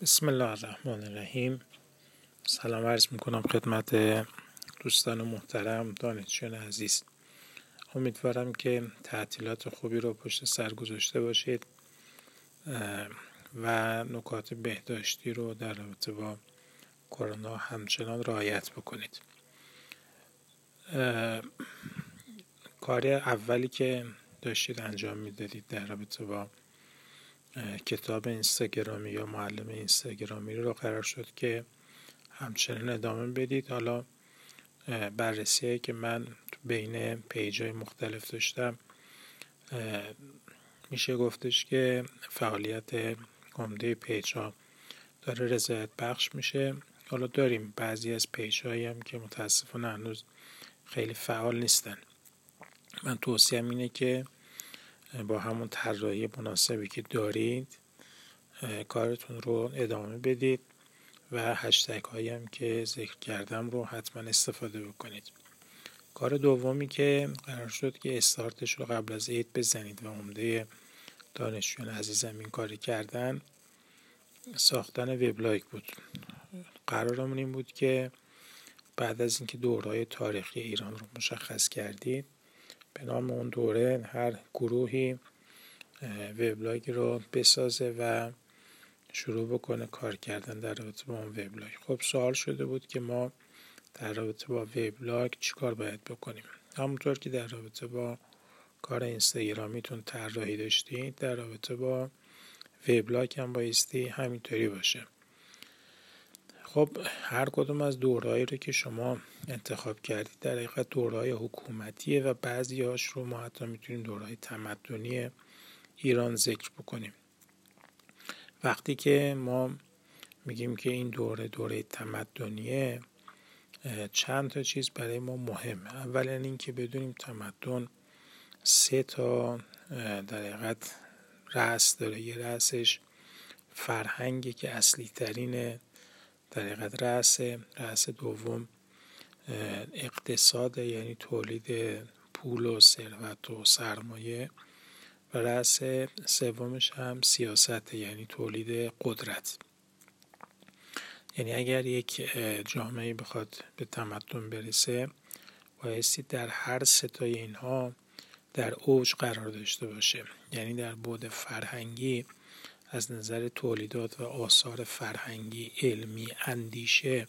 بسم الله الرحمن الرحیم. سلام عرض میکنم خدمت دوستان محترم، دانشجویان عزیز. امیدوارم که تعطیلات خوبی رو پشت سر گذاشته باشید و نکات بهداشتی رو در رابطه با کرونا همچنان رعایت بکنید. کار اولی که داشتید انجام میدادید در رابطه با کتاب اینستاگرامی یا معلم اینستاگرامی رو قرار شد که همچنان ادامه بدید. حالا بررسیه که من بین پیج‌های مختلف داشتم، میشه گفتش که فعالیت عمده پیج‌ها داره رضایت بخش میشه. حالا داریم بعضی از پیج‌هایی هم که متاسفانه هنوز خیلی فعال نیستن. من توصیه‌ام اینه که با همون طراحی مناسبی که دارید کارتون رو ادامه بدید و هشتگ هایی هم که ذکر کردم رو حتما استفاده بکنید. کار دومی که قرار شد که استارتش رو قبل از عید بزنید و عمده دانشجویان عزیزم این کاری کردن، ساختن وبلاگ بود. قرارمون این بود که بعد از اینکه دوره‌های تاریخی ایران رو مشخص کردید، به نام اون دوره هر گروهی وبلاگ رو بسازه و شروع بکنه کار کردن در رابطه با اون وبلاگ. خب سوال شده بود که ما در رابطه با وبلاگ چیکار باید بکنیم. همونطور که در رابطه با کار اینستاگرامیتون طراحی داشتید، در رابطه با وبلاگ هم بایستی همینطوری باشه. خب هر کدوم از دوره‌ای رو که شما انتخاب کردید در حقیقت دوره‌های حکومتیه و بعضی‌هاش رو ما حتی میتونیم دوره‌های تمدنی ایران ذکر بکنیم. وقتی که ما میگیم که این دوره تمدنیه، چند تا چیز برای ما مهمه. اولا این که بدونیم تمدن 3 در حقیقت رأس داره. یه رأسش فرهنگی که اصلی ترینه، در حقیقت رأس دوم اقتصاد، یعنی تولید پول و ثروت و سرمایه، و رأس سومش هم سیاست، یعنی تولید قدرت. یعنی اگر یک جامعه بخواد به تمدن برسه، بایستی در هر 3 اینها در اوج قرار داشته باشه. یعنی در بعد فرهنگی از نظر تولیدات و آثار فرهنگی، علمی، اندیشه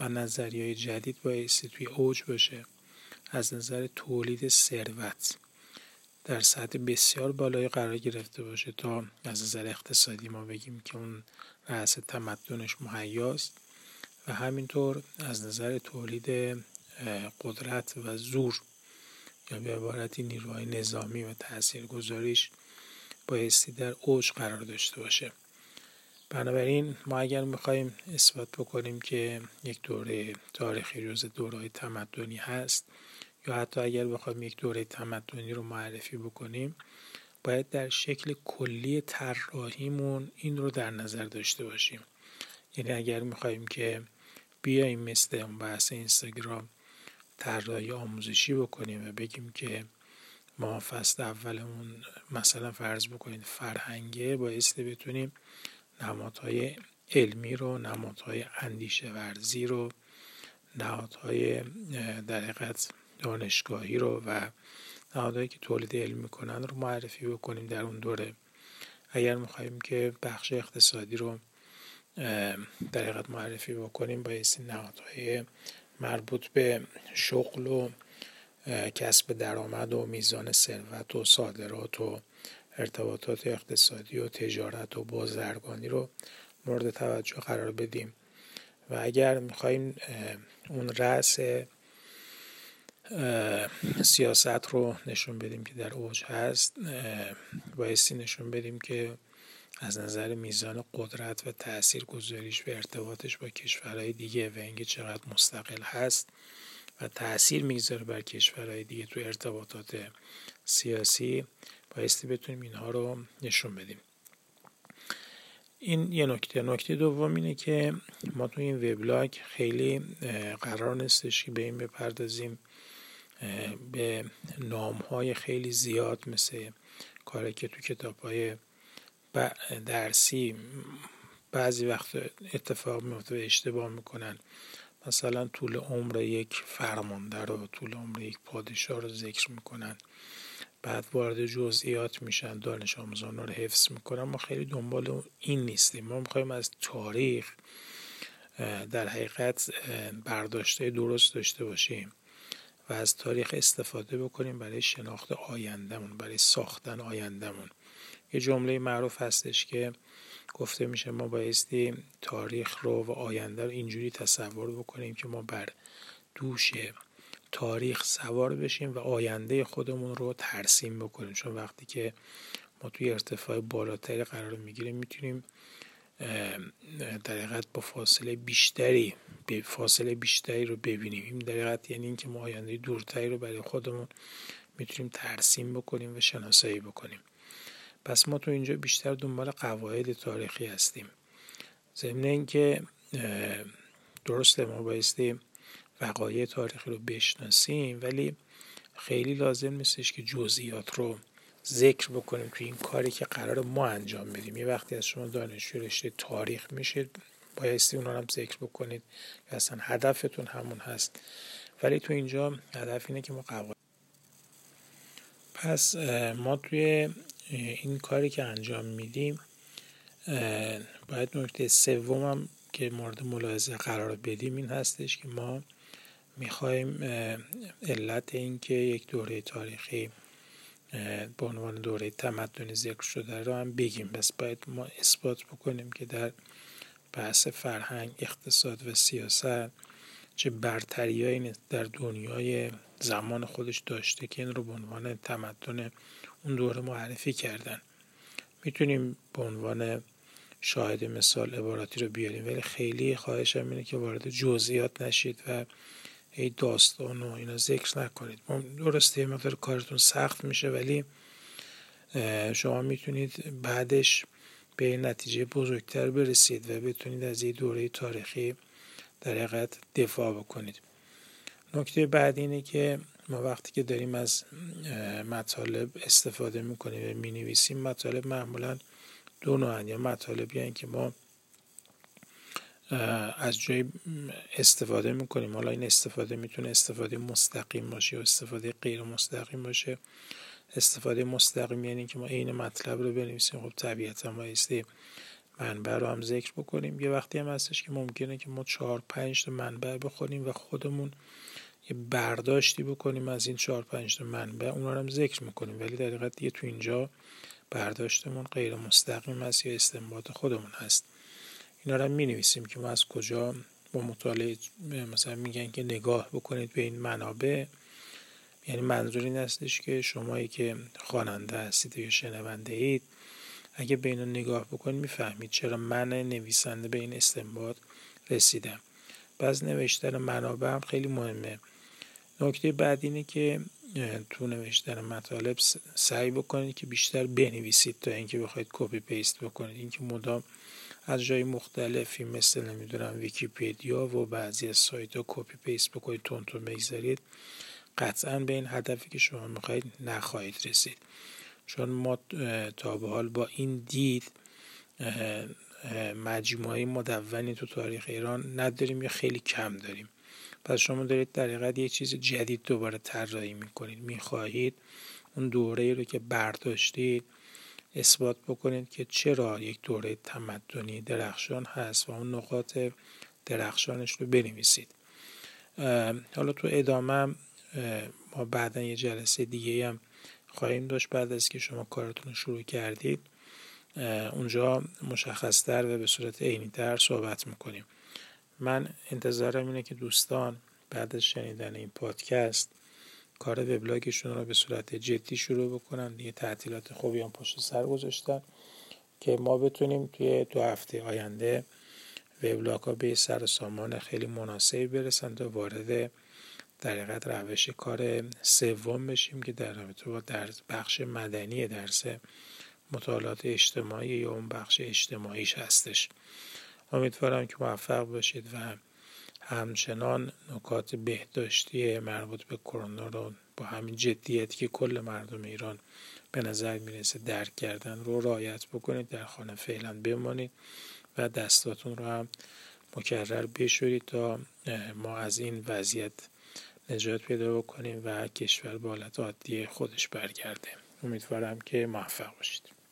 و نظریه‌های جدید بایستی توی اوج باشه. از نظر تولید ثروت در سطح بسیار بالای قرار گرفته باشه تا از نظر اقتصادی ما بگیم که اون رأس تمدنش مهیاست. و همینطور از نظر تولید قدرت و زور، یا به عبارتی نیروهای نظامی و تاثیرگذاریش، بایستی در اوج قرار داشته باشه. بنابراین ما اگر میخواییم اثبات بکنیم که یک دوره تاریخی روز دوره‌های تمدنی هست، یا حتی اگر بخوایم یک دوره تمدنی رو معرفی بکنیم، باید در شکل کلی طراحیمون این رو در نظر داشته باشیم. یعنی اگر میخواییم که بیاییم مثل اون بحث اینستاگرام طراحی آموزشی بکنیم و بگیم که ما فصل اولمون مثلا فرض بکنید فرهنگه، بایستی بتونیم نمادهای علمی رو، نمادهای اندیشه ورزی رو، نمادهای در حقیقت دانشگاهی رو و نمادهایی که تولید علم میکنن رو معرفی بکنیم در اون دوره. اگر میخواییم که بخش اقتصادی رو در حقیقت معرفی بکنیم، بایستی نمادهای مربوط به شغل و کسب درآمد و میزان ثروت و صادرات و ارتباطات اقتصادی و تجارت و بازرگانی رو مورد توجه قرار بدیم. و اگر میخواییم اون رأس سیاست رو نشون بدیم که در اوج هست، بایستی نشون بدیم که از نظر میزان قدرت و تاثیرگذاریش و ارتباطش با کشورهای دیگه و اینکه چقدر مستقل هست و تأثیر میگذاره بر کشورهای دیگه تو ارتباطات سیاسی، بایستی بتونیم اینها رو نشون بدیم. این یه نکته. نکته دوم اینه که ما تو این وبلاگ خیلی قرار نیستش که به این بپردازیم به نام‌های خیلی زیاد، مثل کاری که تو کتاب‌های درسی بعضی وقت اتفاق میفته و اشتباه میکنن. مثلا طول عمر یک فرمانده رو، طول عمر یک پادشاه رو ذکر میکنن، بعد وارد جزئیات میشن، دانش آموزان رو حفظ میکنن. ما خیلی دنبال این نیستیم. ما میخوایم از تاریخ در حقیقت برداشته درست داشته باشیم و از تاریخ استفاده بکنیم برای شناخت آیندمون، برای ساختن آیندمون. یه جمله معروف هستش که گفته میشه ما بایستی تاریخ رو و آینده رو اینجوری تصور بکنیم که ما بر دوش تاریخ سوار بشیم و آینده خودمون رو ترسیم بکنیم. چون وقتی که ما توی ارتفاع بالاتری قرار میگیریم میتونیم در حقیقت با فاصله بیشتری رو ببینیم. این در حقیقت یعنی این که ما آینده دورتری رو برای خودمون میتونیم ترسیم بکنیم و شناسایی بکنیم. پس ما تو اینجا بیشتر دنبال قواعد تاریخی هستیم. ضمن اینکه درسته ما بایستی وقایع تاریخی رو بشناسیم، ولی خیلی لازم نیستش که جزئیات رو ذکر بکنیم که این کاری که قرار ما انجام بدیم. یه وقتی از شما دانشجو رشته تاریخ میشید بایستی اونا رو هم ذکر بکنید که اصلا هدفتون همون هست، ولی تو اینجا هدف اینه که ما قواعد. پس ما توی این کاری که انجام میدیم باید نکته سوم هم که مورد ملاحظه قرار بدیم این هستش که ما میخوایم علت این که یک دوره تاریخی به عنوان دوره تمدنی ذکر شده رو هم بگیم. بس باید ما اثبات بکنیم که در بحث فرهنگ، اقتصاد و سیاست چه برتریایی در دنیای زمان خودش داشته که این رو به عنوان تمدن اون دوره معرفی کردن. میتونیم به عنوان شاهد مثال عباراتی رو بیاریم، ولی خیلی خواهشم اینه که وارد جزئیات نشید و ای داستان و اینا ذکر نکنید. درسته یه مقدار کارتون سخت میشه، ولی شما میتونید بعدش به نتیجه بزرگتر برسید و بتونید از یه دوره تاریخی در حقیقت دفاع بکنید. نکته بعد اینه که ما وقتی که داریم از مطالب استفاده میکنیم و مینویسیم، مطالب معمولا دو نوعن. یا مطالبی هستند که ما از جای استفاده میکنیم، حالا این استفاده میتونه استفاده مستقیم باشه یا استفاده غیر مستقیم باشه. استفاده مستقیم یعنی که ما این مطلب رو بنویسیم، خب طبیعتا بایستی منبع رو هم ذکر بکنیم. یه وقتی هم هستش که ممکنه که ما 4-5 تا منبع بخونیم و خودمون یه برداشتی بکنیم از این 4-5 تا منبع، اونا رو هم ذکر میکنیم، ولی در حقیقت دیگه تو اینجا برداشتمون غیر مستقیم است یا استنباط خودمون هست. اینا رو هم می‌نویسیم که ما از کجا با مطالعه، مثلا میگن که نگاه بکنید به این منابع، یعنی منظور این هستش که شمایی که خواننده هستید یا شنونده اید اگه به اینا نگاه بکنید میفهمید چرا من نویسنده به این استنباط رسیدم. باز نوشتن منابع هم خیلی مهمه. نکته بعد اینه که تو نوشتن مطالب سعی بکنید که بیشتر بنویسید تا اینکه بخواید کپی پیست بکنید. اینکه مدام از جای مختلفی مثل نمیدونم ویکی‌پدیا و بعضی از سایت‌ها کپی پیست بکنید، تونتون بگذارید، قطعاً به این هدفی که شما می‌خواید نخواهید رسید. چون ما تا به حال با این دید مجموعه مدونی تو تاریخ ایران نداریم یا خیلی کم داریم. پس شما دارید در حقیقت یه چیز جدید دوباره طراحی میکنید، میخواهید اون دوره رو که برداشتید اثبات بکنید که چرا یک دوره تمدنی درخشان هست و اون نقاط درخشانش رو بنویسید. حالا تو ادامه ما بعداً یه جلسه دیگه هم خواهیم داشت بعد از که شما کارتون رو شروع کردید. اونجا مشخص‌تر و به صورت عینی‌تر صحبت میکنیم. من انتظارم اینه که دوستان بعد از شنیدن این پادکست کار وبلاگشون رو به صورت جدی شروع بکنن. دیگه تعطیلات خوبی هم پشت سر گذاشتن که ما بتونیم توی 2 هفته آینده وبلاگ‌ها به سر و سامان خیلی مناسبی برسن تا وارد در حقیقت روش کار سوم بشیم که در رابطه با بخش مدنی درس مطالعات اجتماعی یا اون بخش اجتماعیش هستش. امیدوارم که موفق باشید و همچنان نکات بهداشتی مربوط به کرونا رو با همین جدیتی که کل مردم ایران به نظر میرسه درک کردن رو رعایت بکنید. در خانه فعلا بمانید و دستاتون رو هم مکرر بشورید تا ما از این وضعیت نجات پیدا بکنیم و کشور به حالت عادی خودش برگرده. امیدوارم که موفق باشید.